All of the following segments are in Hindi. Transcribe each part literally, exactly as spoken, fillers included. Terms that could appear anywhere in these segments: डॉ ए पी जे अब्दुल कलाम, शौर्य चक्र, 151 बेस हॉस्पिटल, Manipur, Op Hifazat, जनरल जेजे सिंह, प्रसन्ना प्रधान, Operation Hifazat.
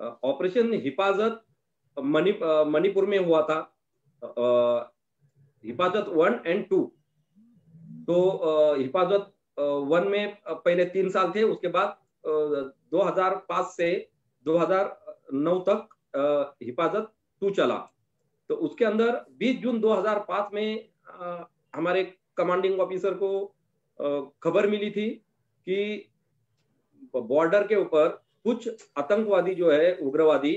ऑपरेशन हिफाजत मणिप मणिपुर में हुआ था, हिफाजत वन एंड टू। तो हिफाजत वन में पहले तीन साल थे, उसके बाद दो हज़ार पाँच से दो हज़ार नौ तक हिफाजत टू चला। तो उसके अंदर बीस जून दो हज़ार पाँच में हमारे कमांडिंग ऑफिसर को खबर मिली थी कि बॉर्डर के ऊपर कुछ आतंकवादी जो है, उग्रवादी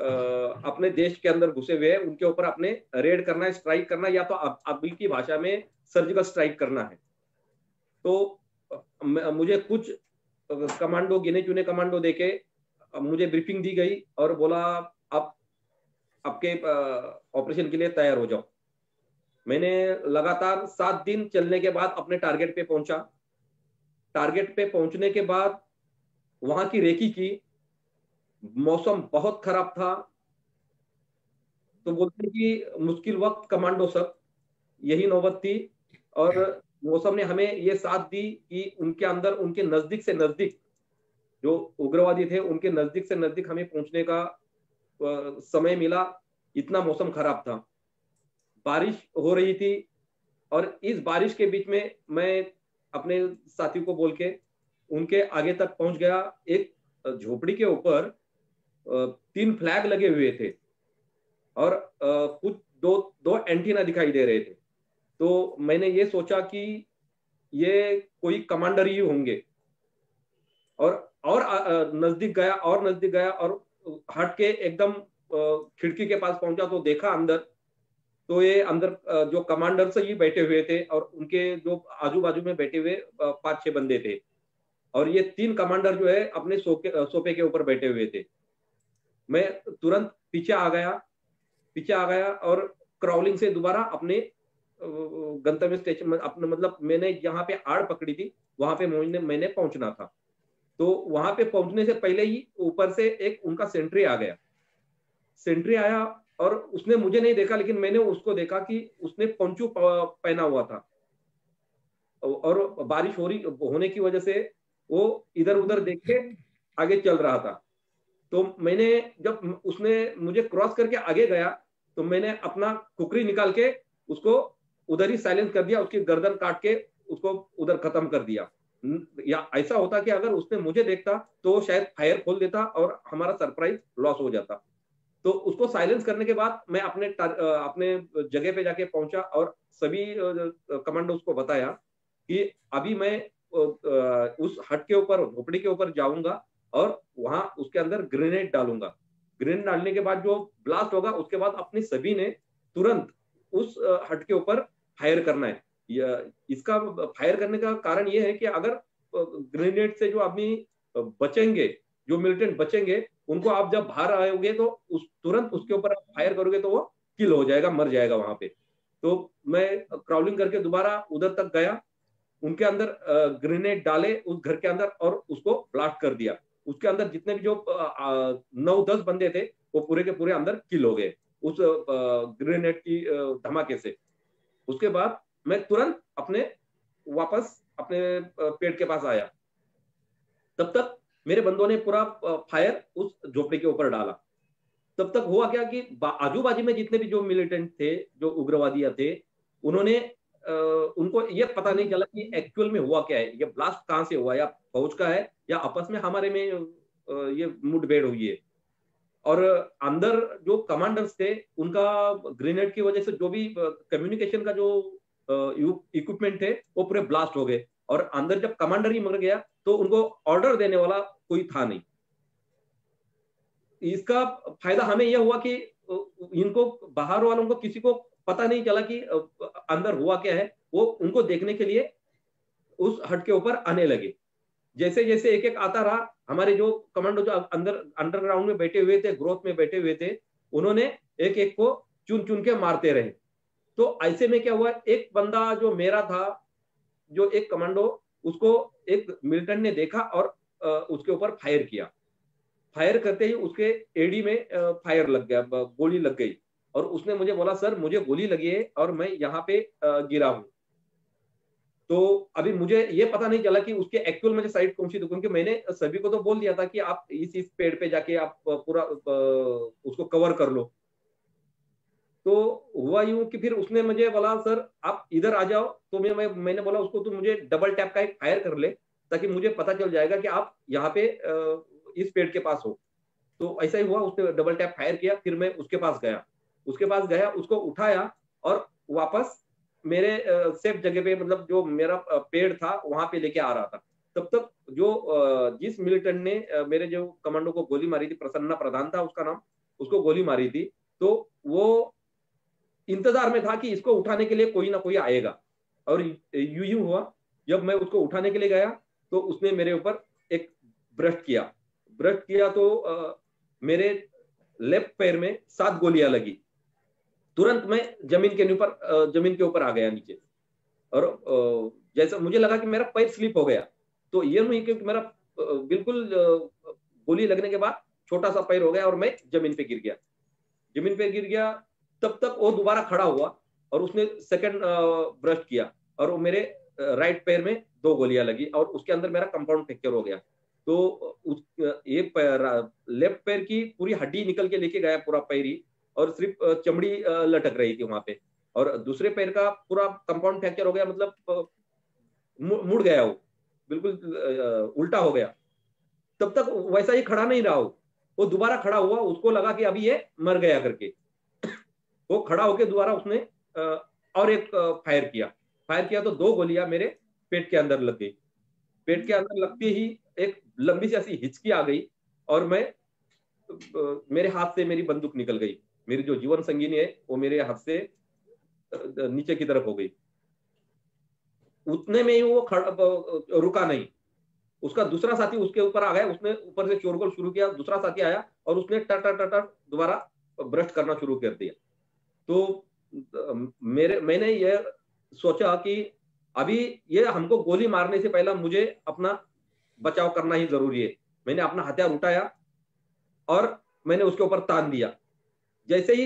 अपने देश के अंदर घुसे हुए हैं, उनके ऊपर अपने रेड करना है, स्ट्राइक करना या तो अभी की भाषा में सर्जिकल स्ट्राइक करना है। तो मुझे कुछ कमांडो, गिने चुने कमांडो देके मुझे ब्रीफिंग दी गई और बोला आप आपके ऑपरेशन के लिए तैयार हो जाओ। मैंने लगातार सात दिन चलने के बाद अपने टारगेट पे पहुंचा। टारगेट पे पहुंचने के बाद वहां की रेकी की, मौसम बहुत खराब था। तो बोलते हैं कि मुश्किल वक्त कमांडो सब, यही नौबत थी। और मौसम ने हमें ये साथ दी कि उनके अंदर, उनके नजदीक से नजदीक जो उग्रवादी थे, उनके नजदीक से नजदीक हमें पहुंचने का समय मिला। इतना मौसम खराब था, बारिश हो रही थी। और इस बारिश के बीच में मैं अपने साथी को बोल के उनके आगे तक पहुंच गया। एक झोपड़ी के ऊपर तीन फ्लैग लगे हुए थे और कुछ दो दो एंटीना दिखाई दे रहे थे। तो मैंने ये सोचा कि ये कोई कमांडर ही होंगे। और और नजदीक गया और नजदीक गया और हट के एकदम खिड़की के पास पहुंचा तो देखा अंदर, तो ये अंदर जो कमांडर से ही बैठे हुए थे और उनके जो आजू बाजू में बैठे हुए पांच छह बंदे थे। और ये तीन कमांडर जो है अपने सोफे के ऊपर बैठे हुए थे। मैं तुरंत पीछे आ गया, पीछे आ गया और क्राउलिंग से दोबारा अपने गंतव्य स्टेशन, अपने मतलब मैंने जहाँ पे आड़ पकड़ी थी वहां पे मैंने मैंने पहुंचना था। तो वहां पे पहुंचने से पहले ही ऊपर से एक उनका सेंट्री आ गया। सेंट्री आया और उसने मुझे नहीं देखा, लेकिन मैंने उसको देखा कि उसने पंचू पहना हुआ था और बारिश हो रही होने की वजह से वो इधर उधर देख के आगे चल रहा था। तो मैंने, जब उसने मुझे क्रॉस करके आगे गया तो मैंने अपना कुकरी निकाल के उसको उधर ही साइलेंस कर दिया, उसकी गर्दन काट के उसको उधर खत्म कर दिया। या ऐसा होता कि अगर उसने मुझे देखता तो शायद फायर खोल देता और हमारा सरप्राइज लॉस हो जाता। तो उसको साइलेंस करने के बाद मैं अपने अपने जगह पे जाके पहुंचा और सभी कमांडोज को बताया कि अभी मैं उस हट के ऊपर, झोपड़ी के ऊपर जाऊंगा और वहां उसके अंदर ग्रेनेड डालूंगा। ग्रेनेड डालने के बाद जो ब्लास्ट होगा उसके बाद अपने सभी ने तुरंत उस हट के ऊपर फायर करना है। इसका फायर करने का कारण यह है कि अगर ग्रेनेड से जो आदमी बचेंगे, जो मिलिटेंट बचेंगे, उनको आप जब बाहर आएंगे तो उस तुरंत उसके ऊपर फायर करोगे तो वो किल हो जाएगा, मर जाएगा वहां पे। तो मैं क्राउलिंग करके दोबारा उधर तक गया, उनके अंदर ग्रेनेड डाले उस घर के अंदर और उसको ब्लास्ट कर दिया। उसके अंदर जितने भी जो नौ दस बंदे थे वो पूरे के पूरे अंदर किल हो गए उस ग्रेनेड की धमाके से। उसके बाद मैं तुरंत अपने वापस अपने पेड़ के पास आया। तब तक मेरे बंदों ने पूरा फायर उस झोपड़ी के ऊपर डाला। तब तक हुआ क्या कि आजूबाजू में जितने भी जो मिलिटेंट थे, जो उग्रवादी थे, उन्होंने उनको ये पता नहीं चला कि एक्चुअल में हुआ क्या है, ये ब्लास्ट कहां से हुआ, या फौज का है या आपस में हमारे में ये मुठभेड़ हुई है। और अंदर जो कमांडर्स थे उनका ग्रेनेड की वजह से जो भी कम्युनिकेशन का जो इक्विपमेंट थे वो पूरे ब्लास्ट हो गए। और अंदर जब कमांडर ही मर गया तो उनको ऑर्डर देने वाला कोई था नहीं। इसका फायदा हमें यह हुआ कि इनको, बाहर वालों को किसी को पता नहीं चला कि अंदर हुआ क्या है। वो उनको देखने के लिए उस हट के ऊपर आने लगे। जैसे जैसे एक एक आता रहा, हमारे जो कमांडो जो अंदर अंडरग्राउंड में बैठे हुए थे, ग्रोथ में बैठे हुए थे, उन्होंने एक एक को चुन चुन के मारते रहे। तो ऐसे में क्या हुआ, एक बंदा जो मेरा था, जो एक कमांडो, उसको एक मिलिटेंट ने देखा और उसके ऊपर फायर किया। फायर करते ही उसके एडी में फायर लग गया, गोली लग गई। और उसने मुझे बोला, सर मुझे गोली लगी है और मैं यहाँ पे गिरा हूँ। तो अभी मुझे ये पता नहीं चला कि उसके एक्चुअल में साइट कौन सी थी, क्योंकि मैंने सभी को तो बोल दिया था कि आप इस इस पेड़ पे जाके आप पूरा उसको कवर कर लो। तो हुआ यूं कि फिर उसने मुझे बोला सर आप इधर आ जाओ, तो मैं मैंने बोला उसको तो मुझे डबल टैप का एक फायर कर ले ताकि मुझे पता चल जाएगा कि आप यहाँ पे इस पेड़ के पास हो। तो ऐसा ही हुआ, उसने डबल टैप फायर किया, फिर मैं उसके पास गया उसके पास गया उसको उठाया और वापस मेरे सेफ जगह पे, मतलब जो मेरा पेड़ था वहां पे लेके आ रहा था। तब तक जो जिस मिलिटेंट ने मेरे जो कमांडो को गोली मारी थी, प्रसन्ना प्रधान था उसका नाम, उसको गोली मारी थी, तो वो इंतजार में था कि इसको उठाने के लिए कोई ना कोई आएगा। और यूं यूं हुआ, जब मैं उसको उठाने के लिए गया तो उसने मेरे ऊपर एक ब्रस्ट किया ब्रस्ट किया तो आ, मेरे लेफ्ट पैर में सात गोलियां लगी। तुरंत मैं जमीन के ऊपर जमीन के ऊपर आ गया नीचे, और जैसा मुझे लगा कि मेरा पैर स्लिप हो गया, तो ये नहीं क्योंकि मेरा बिल्कुल गोली लगने के बाद छोटा सा पैर हो गया और मैं जमीन पे गिर गया जमीन पे गिर गया तब तक वो दोबारा खड़ा हुआ और उसने सेकंड ब्रस्ट किया और मेरे राइट पैर में दो गोलियां लगी और उसके अंदर मेरा कंपाउंड फ्रैक्चर हो गया। तो उस ये पैर, लेफ्ट पैर की पूरी हड्डी निकल के लेके गया पूरा पैर ही, और सिर्फ चमड़ी लटक रही थी वहां पे, और दूसरे पैर का पूरा कंपाउंड फ्रैक्चर हो गया, मतलब मुड़ गया वो, बिल्कुल उल्टा हो गया। तब तक वैसा ही खड़ा नहीं रहा हो, वो दोबारा खड़ा हुआ, उसको लगा कि अभी ये मर गया करके, वो खड़ा होके दोबारा उसने और एक फायर किया फायर किया तो दो गोलियां मेरे पेट के अंदर लग गई। पेट के अंदर लगते ही एक लंबी सी ऐसी हिचकी आ गई और मैं मेरे हाथ से मेरी बंदूक निकल गई, मेरी जो जीवन संगिनी है वो मेरे हाथ से नीचे की तरफ हो गई। उतने में ही वो खड़ा रुका नहीं, उसका दूसरा साथी उसके ऊपर आ गया, उसने ऊपर से शोरगोल शुरू किया, दूसरा साथी आया और उसने टट टट टट दोबारा ब्रस्ट करना शुरू कर दिया। तो मेरे मैंने ये सोचा कि अभी ये हमको गोली मारने से पहले मुझे अपना बचाव करना ही जरूरी है। मैंने अपना हथियार उठाया और मैंने उसके ऊपर तान दिया। जैसे ही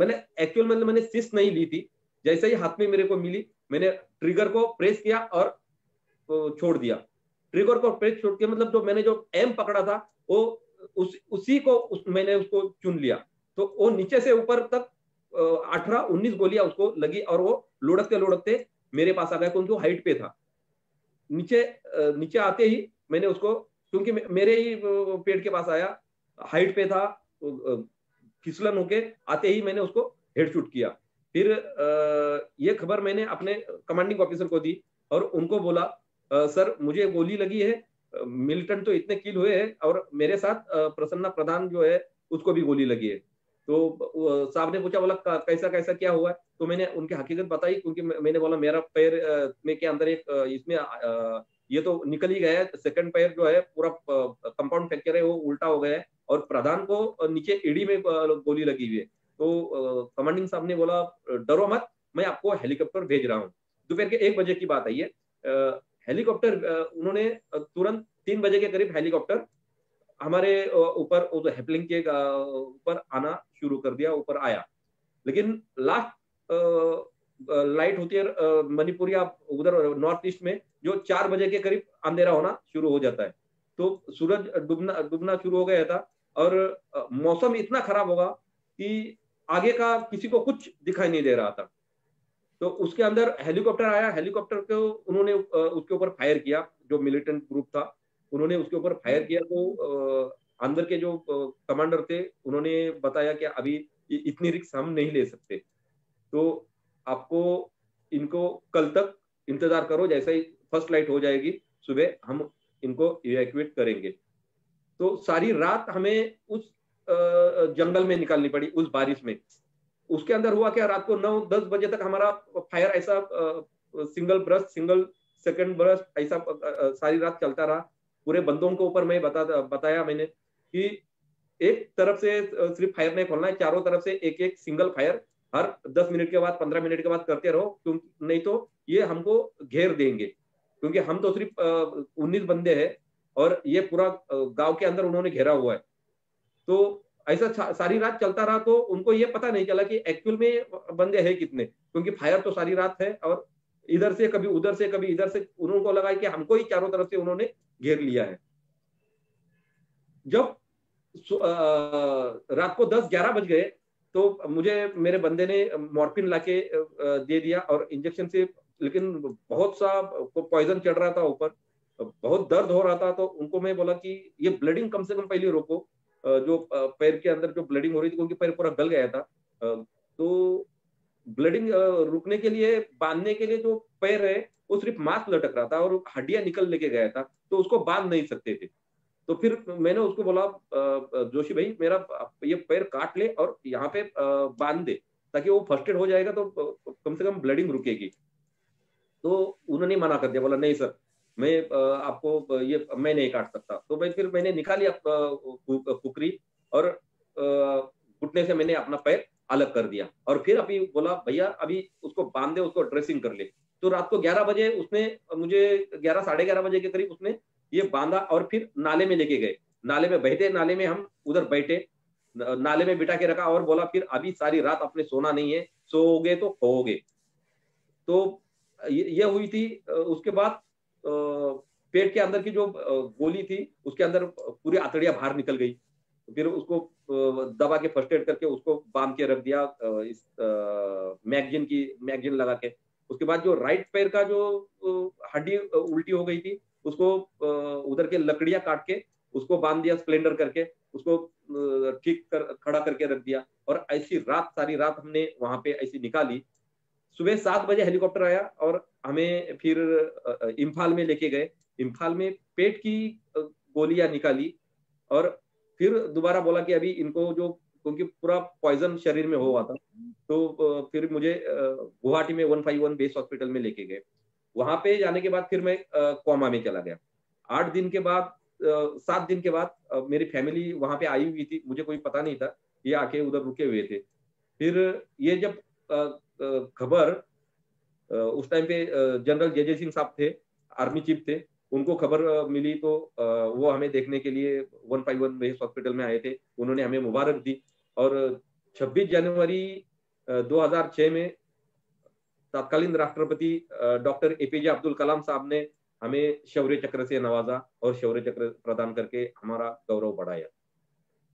मैंने एक्चुअल मतलब मैंने सिस्ट नहीं ली थी, जैसे ही हाथ में मेरे को मिली मैंने ट्रिगर को प्रेस किया और छोड़ दिया। ट्रिगर को प्रेस छोड़ के मतलब जो मैंने जो एम पकड़ा था वो उस, उसी को उस, मैंने उसको चुन लिया। तो वो नीचे से ऊपर तक अठारह उन्नीस गोलियां उसको लगी और वो लुढ़कते लुढ़कते मेरे पास आ गया, क्योंकि वो हाइट पे था। नीचे नीचे आते ही मैंने उसको, क्योंकि मेरे ही पेड़ के पास आया, हाइट पे था, फिसलन होके आते ही मैंने उसको हेडशॉट किया। फिर ये खबर मैंने अपने कमांडिंग ऑफिसर को दी और उनको बोला सर मुझे गोली लगी है, मिलिटेंट तो इतने किल हुए हैं और मेरे साथ प्रसन्ना प्रधान जो है उसको भी गोली लगी है। तो साहब ने पूछा, बोला कैसा कैसा क्या हुआ है? तो मैंने उनकी हकीकत बताई, क्योंकि मैंने बोला मेरा पैर में के अंदर एक इसमें ये तो निकल ही गया है, सेकंड पैर जो है पूरा कंपाउंड फ्रैक्चर है वो उल्टा हो गया है, और प्रधान को नीचे एडी में गोली लगी हुई है। तो कमांडिंग साहब ने बोला डरो मत, मैं आपको हेलीकॉप्टर भेज रहा हूँ। दोपहर के एक बजे की बात आई है। हेलीकॉप्टर उन्होंने तुरंत तीन बजे के करीब हेलीकॉप्टर हमारे ऊपर हैपलिंग के ऊपर आना शुरू कर दिया, ऊपर आया। लेकिन लास्ट लाइट होती है मणिपुर या उधर नॉर्थ ईस्ट में, जो चार बजे के करीब अंधेरा होना शुरू हो जाता है, तो सूरज डूबना डूबना शुरू हो गया था और मौसम इतना खराब होगा कि आगे का किसी को कुछ दिखाई नहीं दे रहा था। तो उसके अंदर हेलीकॉप्टर आया, हेलीकॉप्टर को उन्होंने उसके ऊपर फायर किया, जो मिलिटेंट ग्रुप था उन्होंने उसके ऊपर फायर किया। तो अंदर के जो कमांडर थे उन्होंने बताया कि अभी इतनी रिस्क हम नहीं ले सकते, तो आपको इनको कल तक इंतजार करो, जैसे ही फर्स्ट लाइट हो जाएगी सुबह हम इनको इवैक्यूएट करेंगे। तो सारी रात हमें उस जंगल में निकालनी पड़ी उस बारिश में। उसके अंदर हुआ क्या, रात को नौ दस बजे तक हमारा फायर ऐसा single burst single second burst ऐसा सारी रात चलता रहा पूरे बंदों के ऊपर। मैं बता बताया मैंने कि एक तरफ से सिर्फ फायर नहीं खोलना है, चारों तरफ से एक एक सिंगल फायर हर दस मिनट के बाद पंद्रह मिनट के बाद करते रहो, क्योंकि नहीं तो ये हमको घेर देंगे, क्योंकि हम तो सिर्फ उन्नीस बंदे हैं और ये पूरा गांव के अंदर उन्होंने घेरा हुआ है। तो ऐसा सारी रात चलता रहा, तो उनको ये पता नहीं चला कि एक्चुअल में बंदे है कितने, क्योंकि फायर तो सारी रात है और इधर से कभी उधर से कभी इधर से, उनको लगा कि हमको ही चारों तरफ से उन्होंने घेर लिया है। जब रात को दस ग्यारह बज गए तो मुझे मेरे बंदे ने मॉर्फिन लाके दे दिया और इंजेक्शन से, लेकिन बहुत सा पॉइजन चढ़ रहा था ऊपर, बहुत दर्द हो रहा था। तो उनको मैं बोला कि ये ब्लीडिंग कम से कम पहले रोको, जो पैर के अंदर जो ब्लीडिंग हो रही थी क्योंकि पैर पूरा गल गया था। तो ब्लीडिंग रुकने के लिए, बांधने के लिए जो पैर है वो सिर्फ मांस लटक रहा था और हड्डियां निकल लेके गया था, तो उसको बांध नहीं सकते थे। तो फिर मैंने उसको बोला, जोशी भाई मेरा ये पैर काट ले और यहाँ पे बांध दे ताकि वो फर्स्ट एड हो जाएगा तो कम से कम ब्लीडिंग रुकेगी। तो उन्होंने मना कर दिया, बोला नहीं सर मैं आपको ये मैं नहीं काट सकता। तो मैं फिर मैंने निकाली कुकरी और घुटने से मैंने अपना पैर अलग कर दिया और फिर अभी बोला भैया अभी उसको बांध दे, उसको ड्रेसिंग कर ले। तो रात को ग्यारह बजे उसने मुझे ग्यारह साढ़े ग्यारह बजे के करीब उसने ये बांधा और फिर नाले में लेके गए, नाले में बहते, नाले में हम उधर बैठे, नाले में बिठा के रखा और बोला फिर अभी सारी रात आपने सोना नहीं है, सोओगे तो खोओगे। तो यह हुई थी। उसके बाद पेट के अंदर की जो गोली थी उसके अंदर पूरी आंतड़ियां बाहर निकल गई। फिर उसको दबा के फर्स्ट एड करके उसको बांध के रख दिया इस मैगजीन की मैगजीन लगा के। उसके बाद जो राइट पैर का जो हड्डी उल्टी हो गई थी उसको उधर के लकड़ियां काट के उसको बांध दिया स्प्लेंडर करके, उसको ठीक कर खड़ा करके रख दिया। और ऐसी रात सारी रात हमने वहां पे ऐसी निकाली। सुबह सात बजे हेलीकॉप्टर आया और हमें फिर इम्फाल में लेके गए। इम्फाल में पेट की गोलियां निकाली और फिर दोबारा बोला कि अभी इनको जो, क्योंकि पूरा पॉइजन शरीर में हुआ था, तो फिर मुझे गुवाहाटी में एक सौ इक्यावन बेस हॉस्पिटल में लेके गए। वहां पे जाने के बाद फिर मैं कोमा में चला गया। आठ दिन के बाद सात दिन के बाद मेरी फैमिली वहां पे आई हुई थी, मुझे कोई पता नहीं था, ये आके उधर रुके हुए थे। फिर ये जब खबर उस टाइम पे जनरल जेजे सिंह साहब थे, आर्मी चीफ थे, उनको खबर मिली तो वो हमें देखने के लिए एक सौ इक्यावन बेस हॉस्पिटल में आए थे। उन्होंने हमें मुबारक दी और छब्बीस जनवरी दो हज़ार छह में तत्कालीन राष्ट्रपति डॉ ए पी जे अब्दुल कलाम साहब ने हमें शौर्य चक्र से नवाजा और शौर्य चक्र प्रदान करके हमारा गौरव बढ़ाया।